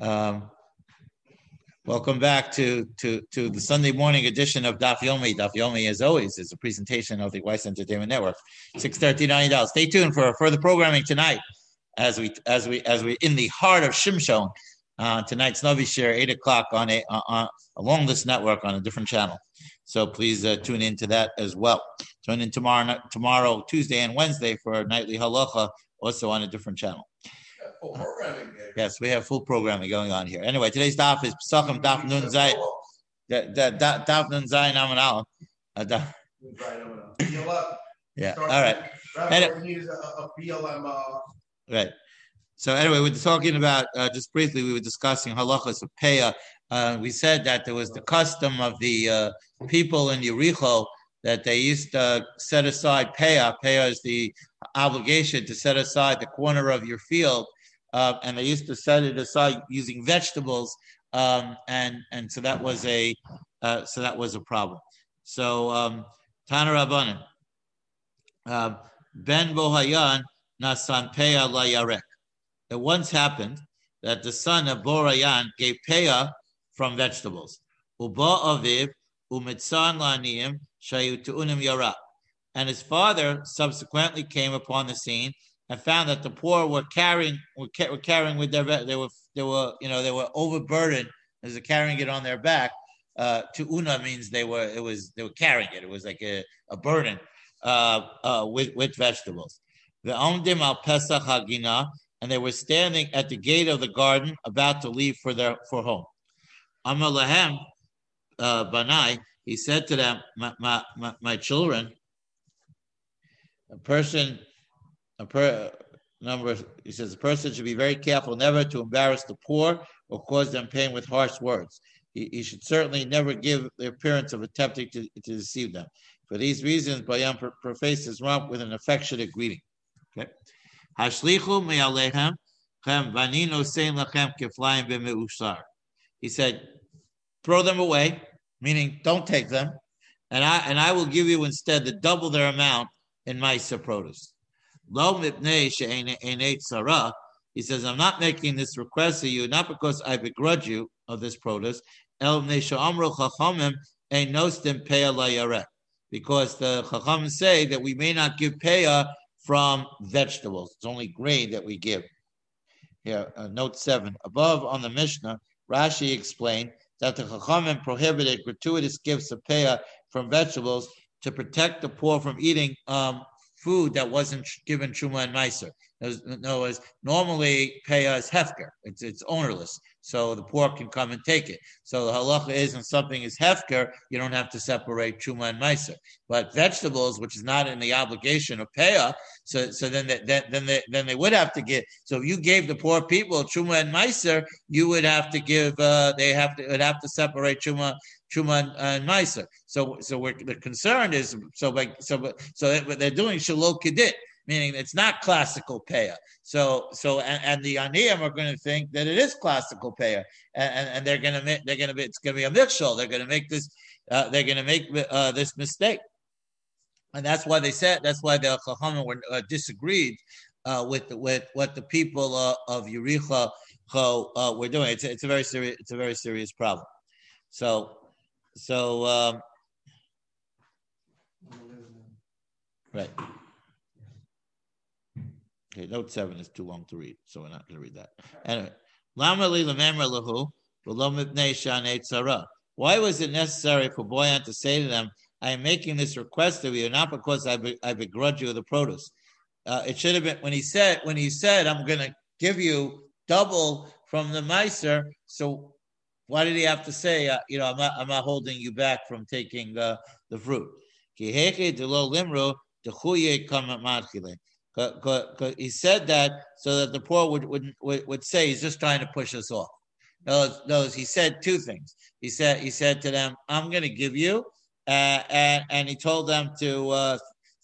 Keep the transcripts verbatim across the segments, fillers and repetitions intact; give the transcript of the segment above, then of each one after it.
Um, welcome back to, to, to the Sunday morning edition of Dafyomi. Dafyomi, as always, is a presentation of the Weiss Entertainment Network. six thirty, ninety dollars. Stay tuned for further programming tonight, as we as we as we in the heart of Shimshon. Uh, tonight's Novi Share, eight o'clock on a uh, on, along this network on a different channel. So please uh, tune in to that as well. Tune in tomorrow, tomorrow, Tuesday, and Wednesday for our nightly halacha, also on a different channel. Full programming. Uh, yes, we have full programming going on here. Anyway, today's daf is Pesachim daf nun zayin. Daf nun zayin amin aleph. Yeah. All right. Right. So anyway, we were talking about uh, just briefly. We were discussing halachas of peah. Uh, we said that there was the custom of the uh, people in Yericho that they used to set aside peah. Peah is the obligation to set aside the corner of your field, uh, and they used to set it aside using vegetables, um, and and so that was a uh, so that was a problem. So um, Tana Rabbanan uh, ben Bohayan nasan peah la yarek. It once happened that the son of Bohayan gave peah from vegetables. Uba aviv umitzan laniim shayu tuunim yara. And his father subsequently came upon the scene and found that the poor were carrying were, ca- were carrying with their they were they were you know they were overburdened as they're carrying it on their back. Uh, tuuna means they were it was they were carrying it. It was like a, a burden uh, uh, with with vegetables. The omdim al pesach hagina. And they were standing at the gate of the garden, about to leave for their for home. Amar lahem banai, he said to them, my, my, my, my children, a person, a per, number, he says, a person should be very careful never to embarrass the poor or cause them pain with harsh words. He, he should certainly never give the appearance of attempting to, to deceive them. For these reasons, Bohayan prefaced his romp with an affectionate greeting. Okay. Hashlichu me'alehem chem vanin osein lachem keflayim b'me'ushar. He said, throw them away, meaning don't take them, and I and I will give you instead the double their amount in mice or produce. Lo mipnei she'enei enei tzara. He says, I'm not making this request to you, not because I begrudge you of this produce. El mnei she'amru chachamim ein nostim peah la'yarek. Because the chachamim say that we may not give peah from vegetables. It's only grain that we give. Here, uh, note seven. Above on the Mishnah, Rashi explained that the Chachamim prohibited gratuitous gifts of peah from vegetables to protect the poor from eating um, food that wasn't given truma and meiser. In other words, normally peah is hefker. It's, it's ownerless. So the poor can come and take it. So the halacha is, when something is hefker, you don't have to separate truma and meiser. But vegetables, which is not in the obligation of peah, so so then they, then then they, then they would have to give. So if you gave the poor people truma and meiser, you would have to give. Uh, they have to would have to separate truma truma and meiser. So so we're, the concern is so by, so so they're doing shalok kedit. Meaning it's not classical peah. So, so, and, and the aniyim are going to think that it is classical peah, and, and, and they're going to they're going to be it's going to be a mikshol. They're going to make this uh, they're going to make uh, this mistake, and that's why they said that's why the Chachamim were uh, disagreed uh, with with what the people uh, of Yericho uh, were doing. It's a, it's a very serious it's a very serious problem. So, so um, right. Okay, note seven is too long to read, so we're not going to read that. Anyway, why was it necessary for Bohayan to say to them, I am making this request of you, not because I, be, I begrudge you the produce. Uh, it should have been, when he said, when he said, I'm going to give you double from the meiser, so why did he have to say, uh, you know, I'm not, I'm not holding you back from taking uh, the fruit? He said that so that the poor would would would say he's just trying to push us off. No, no, he said two things. He said he said to them, "I'm going to give you," uh, and and he told them to uh,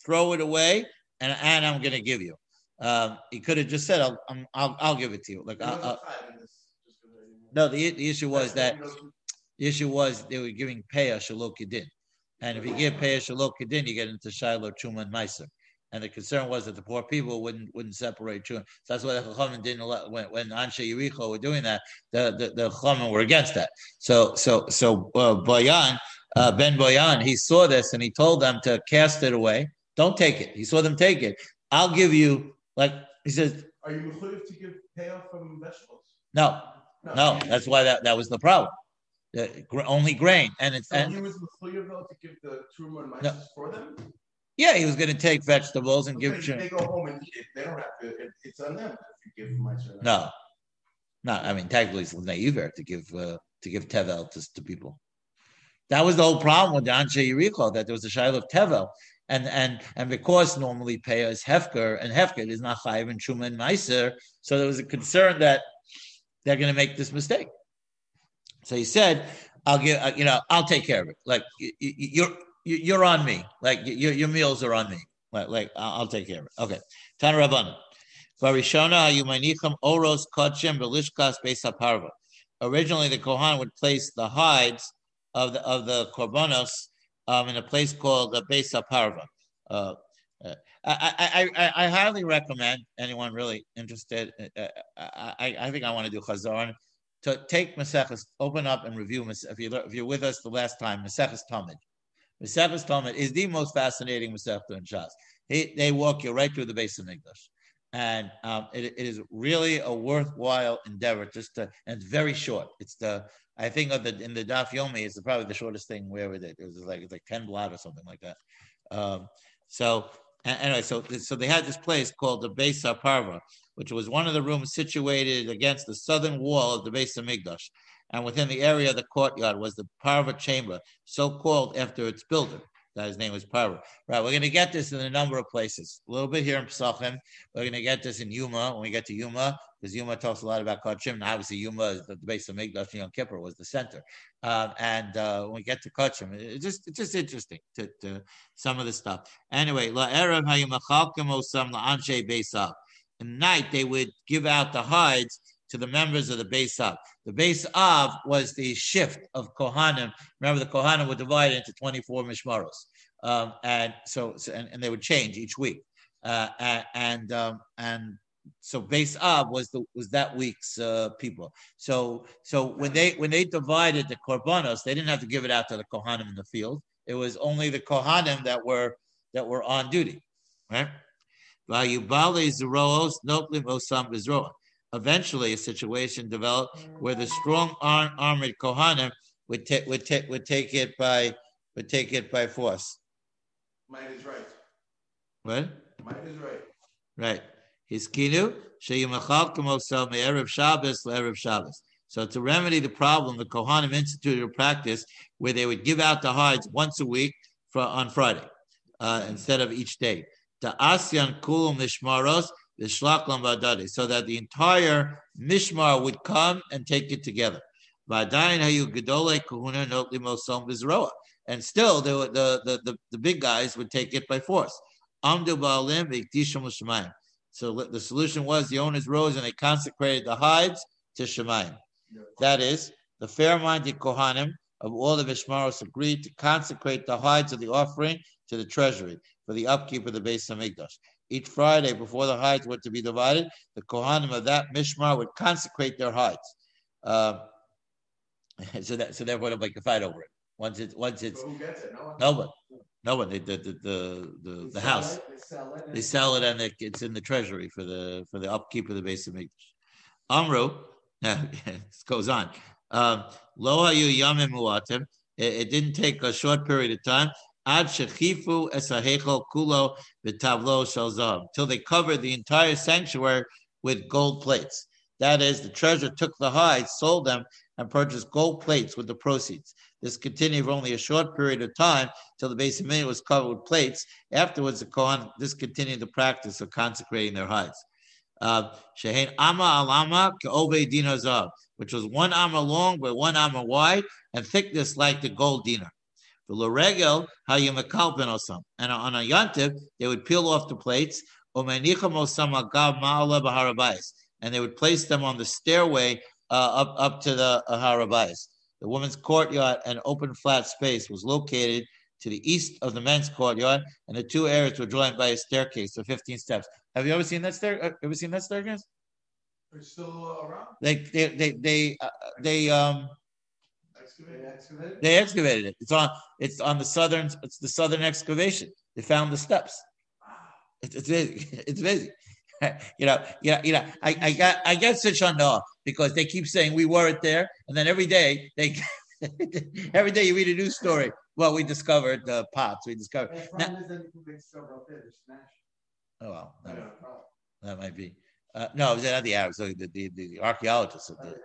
throw it away, and and I'm going to give you. Um, he could have just said, "I'll I'm, I'll, I'll give it to you." Like, I'll, I'll. no, the the issue was that the issue was they were giving peah shalok kedin, and if you give peah shalok kedin, you get into shiloh, truma, and meiser. and the concern was that the poor people wouldn't wouldn't separate children. So that's why the Chachamim didn't let, when when Anshe Yericho were doing that, the the, the Chachamim were against that. So so so uh, Bohayan uh, ben Bohayan, he saw this and he told them to cast it away. Don't take it. He saw them take it. I'll give you, like he says. Are you mechuyev to give payoff from vegetables? No, no, no. That's why that, that was the problem. The, only grain, and it's. So and he was mechuyev though to give the truma and no. for them. Yeah, he was going to take vegetables and okay, give. They, they go home and eat it. They don't have to. It, it's on them if you give myself. No, no. I mean, technically, it's naiver to give uh, to give tevel to, to people. That was the whole problem with the Anshe Yericho, that there was a shayla of tevel. And and and because normally payah is hefker, and hefker is not chayiv and truma and meiser, so there was a concern that they're going to make this mistake. So he said, "I'll give, you know, I'll take care of it. Like you're you're on me. Like your your meals are on me. Like like I'll take care of it." Okay. Tana Rabbanan, Barishona hayumanicham oros kachem belishkas Besa Parva. Originally, the Kohan would place the hides of the of the korbanos. Um, in a place called the Besa Parva. Uh, uh, I, I, I, I highly recommend anyone really interested. Uh, I, I think I want to do Chazaron to take Maseches, open up and review. If you if you're with us the last time, Maseches Talmud. Maseches Talmud is the most fascinating Masechta in Shas. They, they walk you right through the Beis HaMikdash, and um, it, it is really a worthwhile endeavor. Just to, and it's very short. It's the I think of the, in the Dafyomi, it's probably the shortest thing we ever did. It was like it's like ten blot or something like that. Um, so anyway, so so they had this place called the Besa Parva, which was one of the rooms situated against the southern wall of the Beis HaMikdash, and within the area of the courtyard was the Parva chamber, so called after its builder. That his name was Parva. Right, we're going to get this in a number of places. A little bit here in Pesachim. We're going to get this in Yuma when we get to Yuma, because Yuma talks a lot about Kodashim. And obviously, Yuma is the base of Migdash Yom Kippur was the center. Um, and uh, when we get to Kodashim, it's just it's just interesting to, to some of the stuff. Anyway, la erev hayumachalkim osam la anshe Beis Av. At night they would give out the hides to the members of the Beis Av. The Beis Av was the shift of Kohanim. Remember, the Kohanim were divided into twenty-four mishmaros. Um, and so, so and, and they would change each week. Uh, and um, and so Beis Av was the was that week's uh, people. So so when they when they divided the korbanos, they didn't have to give it out to the Kohanim in the field. It was only the Kohanim that were that were on duty, right? Eventually, a situation developed where the strong arm, armored Kohanim would take would take would take it by would take it by force. Mine is right. What? Mine is right. Right. His kinu sheyimachalkim osel me'erev Shabbos le'erev Shabbos. So to remedy the problem, the Kohanim instituted a practice where they would give out the hides once a week for on Friday uh, instead of each day. The asyan kul mishmaros. The shlaklam vadadi, so that the entire mishmar would come and take it together. And still, the the the, the big guys would take it by force. So the solution was the owners rose and they consecrated the hides to Shemayim. That is, the fair-minded Kohanim of all the mishmaros agreed to consecrate the hides of the offering to the treasury for the upkeep of the Beis HaMikdash. Each Friday, before the hides were to be divided, the Kohanim of that mishmar would consecrate their hides. Um, so that, so therefore, nobody can fight over it. Once it's, once it's, who gets it? No one. No one. No one. They, the the the, the, they the house. It, they, sell it, they sell it, and it, it's in the treasury for the for the upkeep of the Beis HaMikdash. Amru, it goes on. Lo hayu yamim uatim. It didn't take a short period of time. Ad shechifu es ha'hechel kulo v'tavlo shel zahav, till they covered the entire sanctuary with gold plates. That is, the treasurer took the hides, sold them, and purchased gold plates with the proceeds. This continued for only a short period of time till the Beis HaMikdash was covered with plates. Afterwards, the Kohen discontinued the practice of consecrating their hides. Shehein ama alama ke'ovei dinar zahav, which was one amma long by one amma wide and thickness like the gold dinar. And on a yontif, they would peel off the plates, and they would place them on the stairway uh, up, up to the Har Habayis. The woman's courtyard and open flat space was located to the east of the men's courtyard, and the two areas were joined by a staircase of fifteen steps. Have you ever seen that stair? Ever seen that staircase? It's still around. They they they they uh, they um. Excavated, excavated. They excavated it. It's on. It's on the southern. It's the southern excavation. They found the steps. Wow. It, it's busy. It's busy. You know, you know, you know, I, I got, I got such on awe because they keep saying we weren't there, and then every day they, every day you read a news story. Well, we discovered the uh, pots. We discovered. Now, oh well, that, yeah. that might be. Uh, no, they're not the Arabs. The the, the archaeologists of the.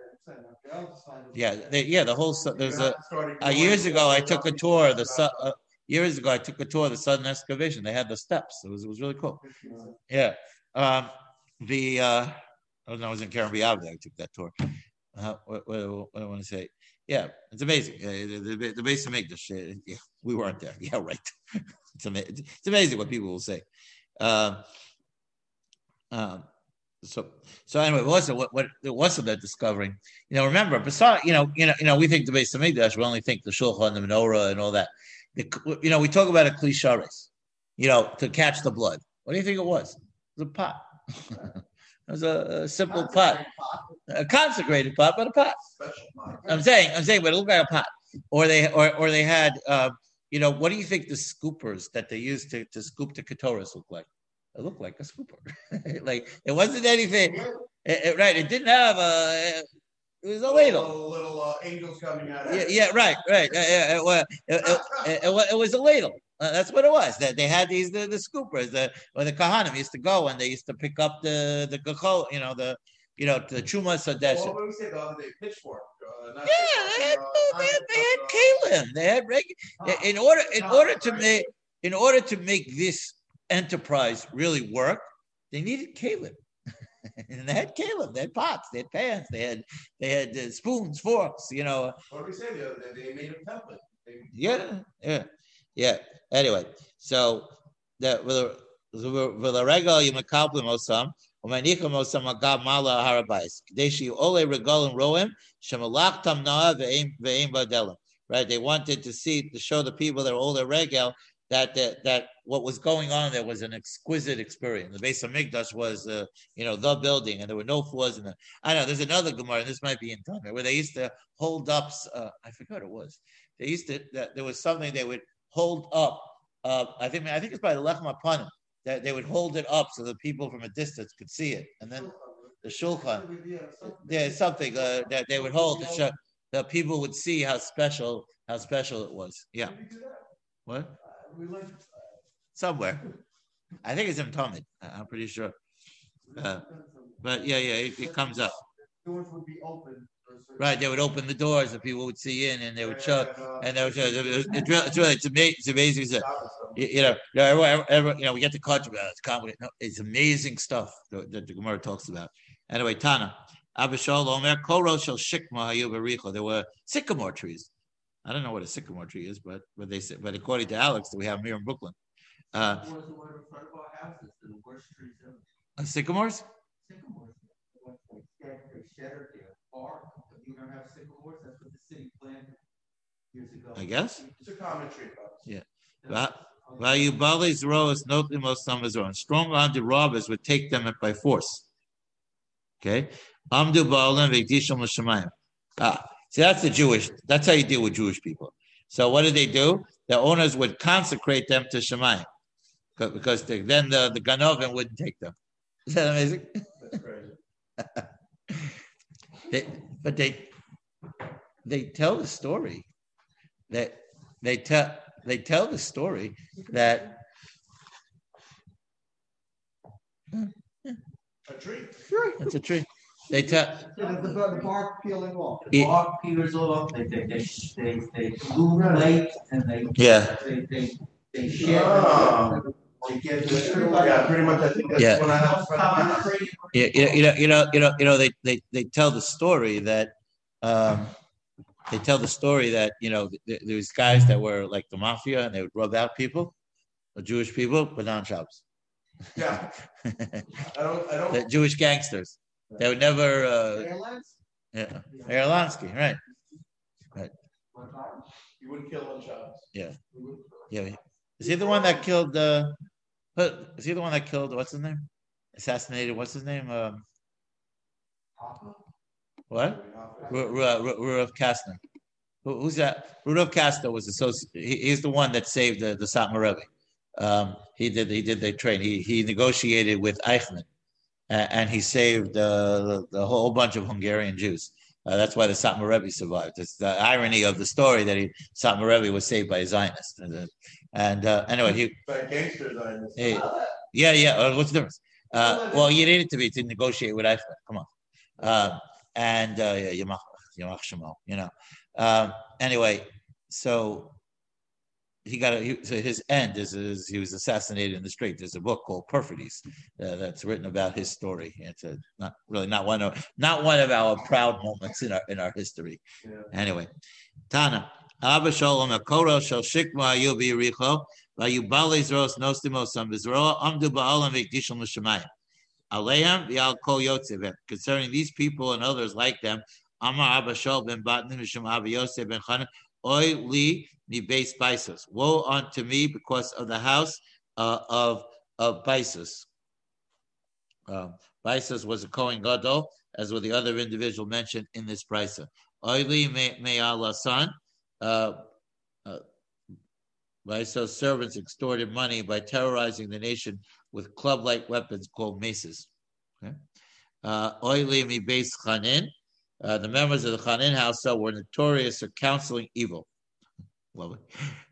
Yeah, they, yeah. The whole there's a, a years ago I took a tour of the. Uh, years ago I took a tour of the southern excavation. They had the steps. It was it was really cool. Yeah. Um, the uh, oh, no, I was in Caribbean. I took that tour. Uh, what, what, what do I want to say? Yeah, it's amazing. Uh, the the, the Beis HaMikdash. Uh, yeah, we weren't there. Yeah, right. it's, ama- it's amazing what people will say. Um, um, so so anyway, also what what it was about discovering. You know, remember, besides, you know, you know, you know, we think the Beis HaMikdash. We only think the shulchan, the menorah, and all that. The, you know, we talk about a klisharis. You know, to catch the blood. What do you think it was? It was a pot. It was a, a simple pot. pot, a consecrated pot, but a pot. pot. I'm saying, I'm saying, but it looked like a pot. Or they, or or they had, uh, you know, what do you think the scoopers that they used to, to scoop the ketoras look like? It looked like a scooper. Like it wasn't anything, it, it, right? It didn't have a. It was a ladle. Little, little uh, angels coming out. Yeah, yeah, right, right. It, it, it, it, it, it was a ladle. Uh, that's what it was. That they had these the, the scoopers, the or the Kohanim used to go and they used to pick up the the gachol, you know the you know the chuma sadesh. Well, what we say the other day, pitchfork. Uh, yeah, they had, uh, they had they had kalim. They had regular. Huh. In order in huh. order to make in order to make this enterprise really work, they needed kalim. And they had Caleb, they had pots, they had pans, they had they had uh, spoons, forks, you know. What did we say the other day? They made a template. They- yeah, yeah, yeah. Anyway, so that with a with a regal you makablim osam umanicham osam agam mala harabais kadeshi ole regal and roem shemalach tamna veim veim badelim. Right, they wanted to see to show the people that were older regal. That, that that what was going on there was an exquisite experience. The Beis HaMikdash was, uh, you know, the building, and there were no flaws in it. I know there's another Gemara, and this might be in Tanya, where they used to hold up. Uh, I forgot it was. They used to. That there was something they would hold up. Uh, I think. I think it's by the Lechem Apanim that they would hold it up so that people from a distance could see it, and then the Shulchan. There's something uh, that they would hold to show that people would see how special how special it was. Yeah. What? We live somewhere. I think it's in Talmud. I'm pretty sure. Uh, but yeah, yeah, it, it comes up. Doors would be open. Right, they would open the doors and people would see in, and they would show. And they would show. It's really, it's amazing. It's amazing. You, you know, everyone, everyone, you know, we get the culture about it. It's complicated. No, it's amazing stuff that the Gemara talks about. Anyway, Tana, Abishol Omer Kol Roshel Shikma Hayu Bericho. There were sycamore trees. I don't know what a sycamore tree is, but but they said, but according to Alex, we have them here in Brooklyn. Uh, uh, sycamores? Sycamores. I guess. It's a common tree. Yeah. Strong armed robbers would take them by force. Okay. Ah. See, that's the Jewish, that's how you deal with Jewish people. So what did they do? The owners would consecrate them to Shemayim because they, then the, the Ganovim wouldn't take them. Is that amazing? That's crazy. they, but they they tell the story that they tell they tell the story that a tree. Sure, it's a tree. They tell yeah, the, the bark peeling off. The yeah. bark peels off. They they they they, they glue plates and they yeah. they they they share. Oh. They get yeah, pretty much. I think that's yeah. when I have concrete. Yeah, you know, you know, you know, you know, they they they tell the story that um, they tell the story that you know th- these guys that were like the mafia and they would rub out people, the Jewish people, banan shops. Yeah, I don't. I don't. The Jewish gangsters. They would never. Uh, yeah, Erlansky, right, right. You wouldn't kill one child. Yeah. Yeah, is he the one that killed? Uh, is he the one that killed? What's his name? Assassinated. What's his name? Um, what? Rudolf Kastner. Who, who's that? Rudolf Kastner was associated. He, he's the one that saved the the Satmar Rebbe. Um, he did. He did the trade. He he negotiated with Eichmann, and, and he saved uh, the, the whole bunch of Hungarian Jews. Uh, that's why the Satmar Rebbe survived. It's the irony of the story that he, Satmar Rebbe was saved by a Zionist. And, and uh, anyway, he. By a gangster Zionist. He, yeah, yeah. Well, what's the difference? Uh, well, you needed to be to negotiate with Eichmann. Come on. Uh, and uh, yeah, Yamach, Yamach Shemal, you know. Um, anyway, so he got a, he, so his end is, is he was assassinated in the street. There's a book called Perfidies uh, that's written about his story. It's a, not really not one of not one of our proud moments in our in our history. Yeah. Anyway, Tana Abba Shalom Akoro Shal Shikma Yubi Yericho Vayubales Ros Nostimos Amvizroa Amdu Baalam Vikdishal Mishamayim Aleim Vial Kol Yotzevim. Concerning these people and others like them, Amar Abba Shalom Ben Batnim Mishum Abba Yosef Ben Chanan Oy Li Mi Beis Baisas. Woe unto me because of the house uh, of of Baisas. Um, Baisas was a Kohen Gadol, as were the other individual mentioned in this brisa. Oy Li Me Allah San. Baisas' servants extorted money by terrorizing the nation with club-like weapons called maces. Oy Li Mi Beis Chanan. Uh, the members of the Hanin house were notorious for counseling evil. Love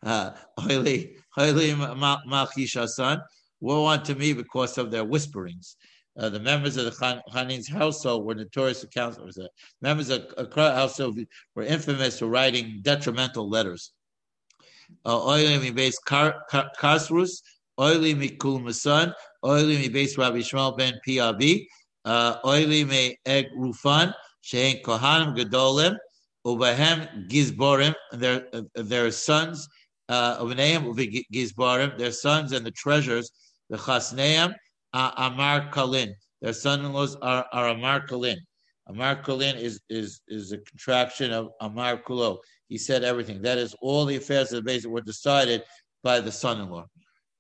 it. Oily, oily Malchishasan, woe unto me because of their whisperings. Uh, the members of the Hanin's household were notorious for counseling. The members of the household were infamous for writing detrimental letters. Oily mi base Kasrus, oily mi Kulmasan, oily mi base Rabbi Shmuel ben P R B, oily mi Eg Rufan. Shein Kohanim Gedolim, Ubahem Gizborim, their their sons, Ubahem Ubi Gizborim, their sons and the treasures, the Chasneim, Amar Kalin. Their son-in-laws are, are Amar Kalin. Amar Kalin is is is a contraction of Amar Kulo. He said everything. That is, all the affairs of the base were decided by the son-in-law.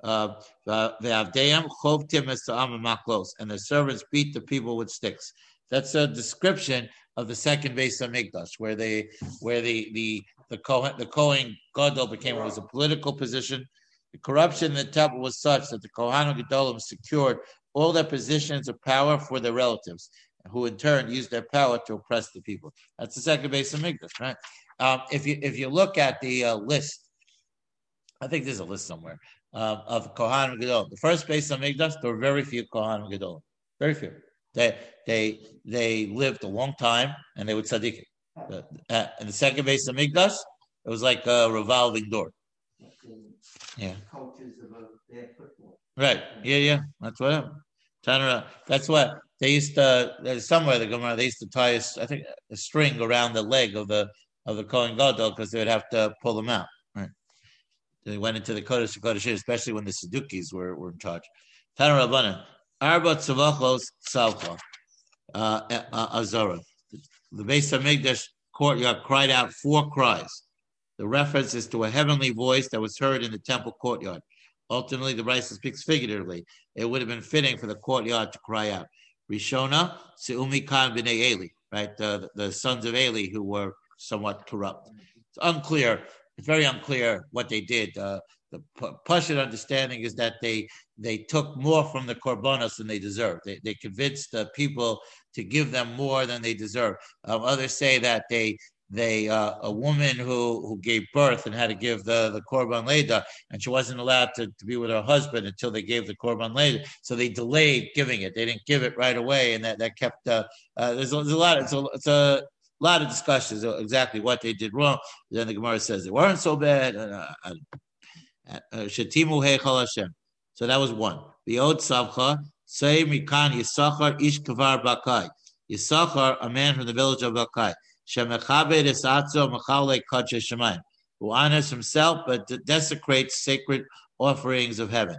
Uh, and the servants beat the people with sticks. That's a description of the second Beis HaMikdash, where they, where the the the Kohen the Kohen Gadol became it was a political position. The corruption in the temple was such that the Kohanim Gadolim secured all their positions of power for their relatives, who in turn used their power to oppress the people. That's the second Beis HaMikdash, right? Um, if you if you look at the uh, list, I think there's a list somewhere uh, of Kohanim Gadolim. The first Beis HaMikdash, there were very few Kohanim Gadolim, very few. They they they lived a long time, and they were tzaddikim. Uh, and the second Beis HaMikdash, it was like a revolving door. Yeah. Cultures about their football. Right. Yeah, yeah. That's what happened. Turn That's what they used to. Somewhere the Gemara they used to tie, a, I think, a string around the leg of the of the Kohen Gadol because they would have to pull them out. Right. They went into the Kodesh kodashim, especially when the Tzaddukim were were in charge. Tana Rabbanan. Arba tzavachos tzavcha azara. The Beis HaMikdash courtyard cried out four cries. The reference is to a heavenly voice that was heard in the temple courtyard. Ultimately, the Brisa speaks figuratively. It would have been fitting for the courtyard to cry out. Rishona seumi kan b'nei Eli, right? The, the sons of Eli who were somewhat corrupt. It's unclear. It's very unclear what they did. Uh, The Pashut understanding is that they they took more from the korbanos than they deserved. They they convinced the people to give them more than they deserved. Um, others say that they they uh, a woman who, who gave birth and had to give the, the korban leda, and she wasn't allowed to, to be with her husband until they gave the korban leda. So they delayed giving it. They didn't give it right away, and that that kept. Uh, uh, there's, a, there's a lot. It's a, it's a lot of discussions of exactly what they did wrong. Then the Gemara says they weren't so bad. Uh, I, Uh, so that was one. Yissachar, a man from the village of Bakai, who honors himself but desecrates sacred offerings of heaven.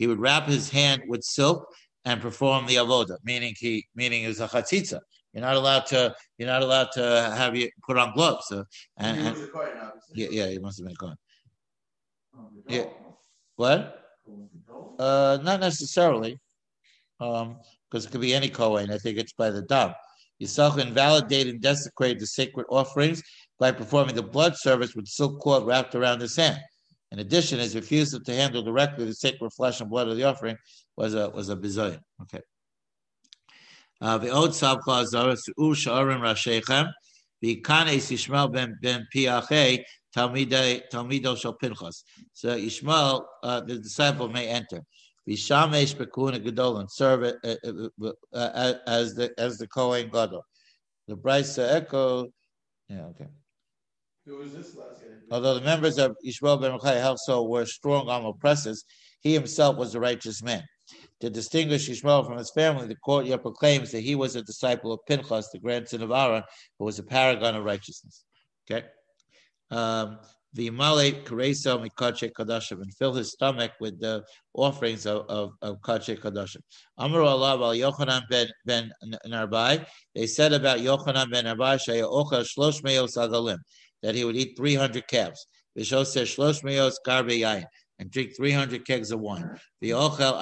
He would wrap his hand with silk and perform the avoda, meaning he meaning is a chatzitza. You're not allowed to. You're not allowed to have you put on gloves. So, and, and, and, coin, yeah, yeah, you must have been going. Oh, yeah, what? Uh, not necessarily, because um, it could be any kohen. I think it's by the dam. Yissachar invalidate and desecrate the sacred offerings by performing the blood service with silk cloth wrapped around his hand. In addition, his refusal to handle directly the sacred flesh and blood of the offering was a was a bizoyon. Okay. The old subclause are Su'u Sha'arim Rashechem, the Kanes Yishmael ben P R B Talmido Shal Pinchas. So Yishmael, uh, the disciple, may enter. Vishamesh Bekuna Gadol and serve it, uh, uh, as the as the Kohen Gadol. The Brisa Echo. Yeah, okay. It was this last year. Although the members of Yishmael ben Machai household were strong arm oppressors, he himself was a righteous man. To distinguish Yishmael from his family, the courtyard proclaims that he was a disciple of Pinchas, the grandson of Aaron, who was a paragon of righteousness. Okay? V'yimale kareso mikachei kodashim, and fill his stomach with the offerings of, of, of kachei kodashim. Amar alav al Yochanan ben Narbai, they said about Yochanan ben Narbai, shaya ochel shlosh meos agalim, that he would eat three hundred calves. V'sho says shlosh meos karbe yayin, and drink three hundred kegs of wine. Uh,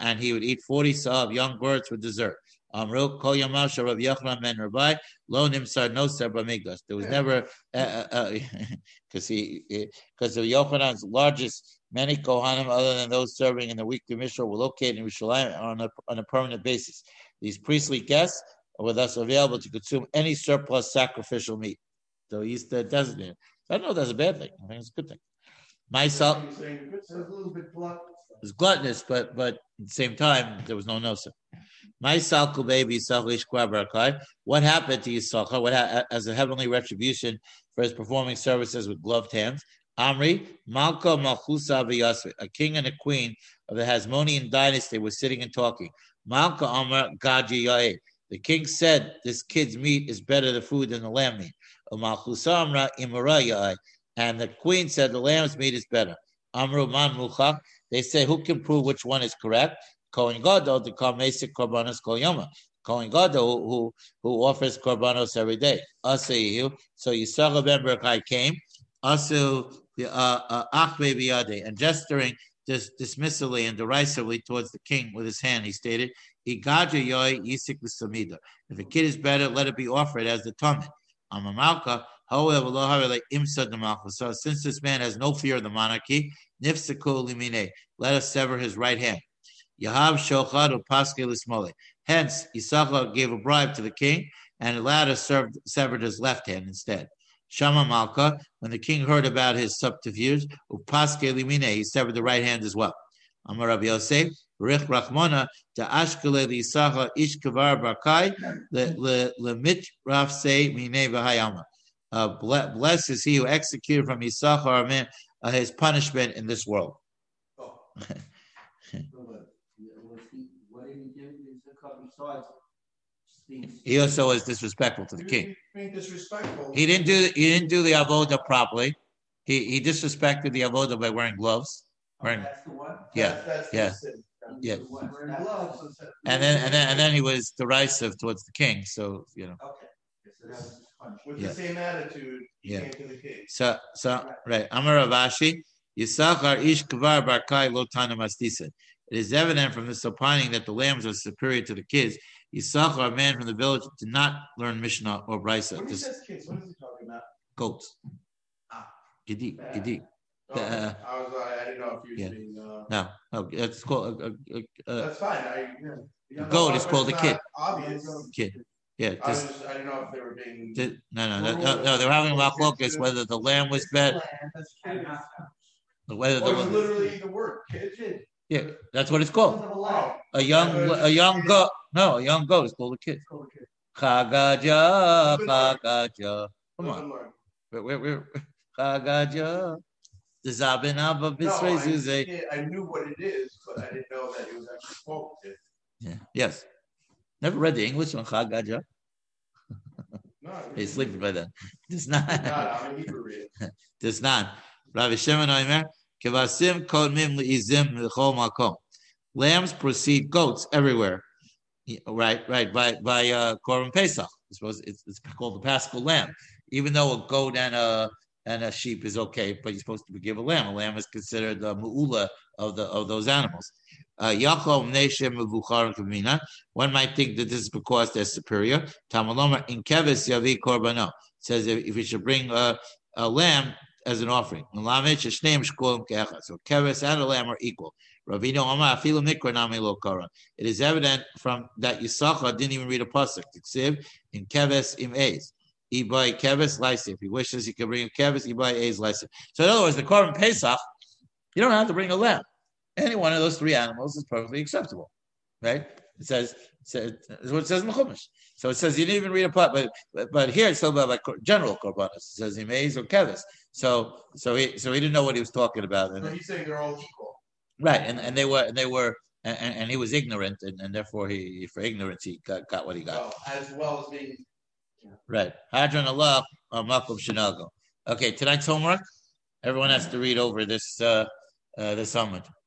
and he would eat forty sa'ah of young birds for dessert. Amru kol yamasha Rav Yochanan ben Rabbi lo nimsar no ser b'migdash. There was never, because because of Yochanan's largest, many Kohanim other than those serving in the weekly mishra were located in Yerushalayim on a, on a permanent basis. These priestly guests were thus available to consume any surplus sacrificial meat. So he's the designated. I don't know if that's a bad thing. I think it's a good thing. Myself is gluttonous, but but at the same time, there was no nosa. Myself, baby, what happened to Yissachar? What ha- as a heavenly retribution for his performing services with gloved hands? Amri, Malka Malchusa V'Yasvei, a king and a queen of the Hasmonean dynasty were sitting and talking. Malka Amar Gaji Yaeh. The king said, "This kid's meat is better the food than the lamb meat." And the queen said, "The lamb's meat is better." They say, "Who can prove which one is correct?" Kohen Gadol, the korbanos kol yoma, Kohen Gadol who who offers korbanos every day. So Yissachar ben Berachai came, also and gesturing just dismissively and derisively towards the king with his hand, he stated, "If a kid is better, let it be offered as the tamid." Amamalka, however, so since this man has no fear of the monarchy, let us sever his right hand. Hence, Yissachar gave a bribe to the king and allowed us served, severed his left hand instead. Shama Malka, when the king heard about his subterfuge, he severed the right hand as well. Amar Rabbi Yosef, Rich Rachmana, the Ashkele Yissachar Ishkavar Barkai, the Lemit Rafse Mine Vahayama. Blessed is he who executed from Yissachar man uh, his punishment in this world. Oh. He also was disrespectful to the king. He didn't do he didn't do the avoda properly. He he disrespected the avoda by wearing gloves. Wearing, oh, that's the one? Yeah, that's, that's yeah. The sin. Yeah, and then and then and then he was derisive towards the king. So you know, okay. With yeah. the same attitude, he yeah. came to the king. So so right, Amar Ravashi, Yissachar ish kvar barkai lo tana mastisa. It is evident from this opining that the lambs are superior to the kids. Yissachar, a man from the village, did not learn Mishnah or Brisa. When he says kids, what is he talking about? Goats. Ah, gedi, gedi. Oh, uh, I was like, I didn't know if you yeah. being, uh, no, no, it's called. Uh, uh, that's fine. I, yeah. you know, goat is called a kid. Obvious. Kid. Yeah. This, I, was just, I didn't know if they were being. This, no, no, no, no, no. They were having machlokas whether the lamb was better. Whether the was literally the word kid. Yeah, that's what it's called. A young, a young goat. No, a young goat is called a kid. Chagaja, chagaja. Come on. We're we're chagaja. No, I, did, I knew what it is, but I didn't know that it was actually quoted. Yeah. Yes. Never read the English on Chagaja. No, I mean, he's sleeping by then. Does not. Does not. Rabbi Shimon Omer, Kevasim kodmim leizim l'chol makom. Lambs precede goats everywhere. Right, right. By by uh, Korban Pesach, I suppose it's, it's called the Paschal Lamb. Even though a goat and a and a sheep is okay, but you're supposed to give a lamb. A lamb is considered the mu'ula of the of those animals. Uh, one might think that this is because they're superior. Tamaloma in keves yavi korbano says if you should bring a, a lamb as an offering. So keves and a lamb are equal. It is evident from that Yissachar didn't even read a pasuk. Tiksiv in keves im eiz. Ibai keves laisim. If he wishes, he can bring a keves. Ibai eiz laisim. So in other words, the Korban Pesach, you don't have to bring a lamb. Any one of those three animals is perfectly acceptable, right? It says, it says it's what it says in the Chumash. So it says you didn't even read a part, but but, but here it's talking about like general korbanos. It says imeiz or keves. So so he so he didn't know what he was talking about. And so he's saying they're all equal, right? And and they were and they were and, and he was ignorant, and, and therefore he for ignorance he got, got what he got. Well, as well as being yeah. Right. Hadron Allah or Makom Shinago. Okay, tonight's homework. Everyone has to read over this uh, uh, this Amud.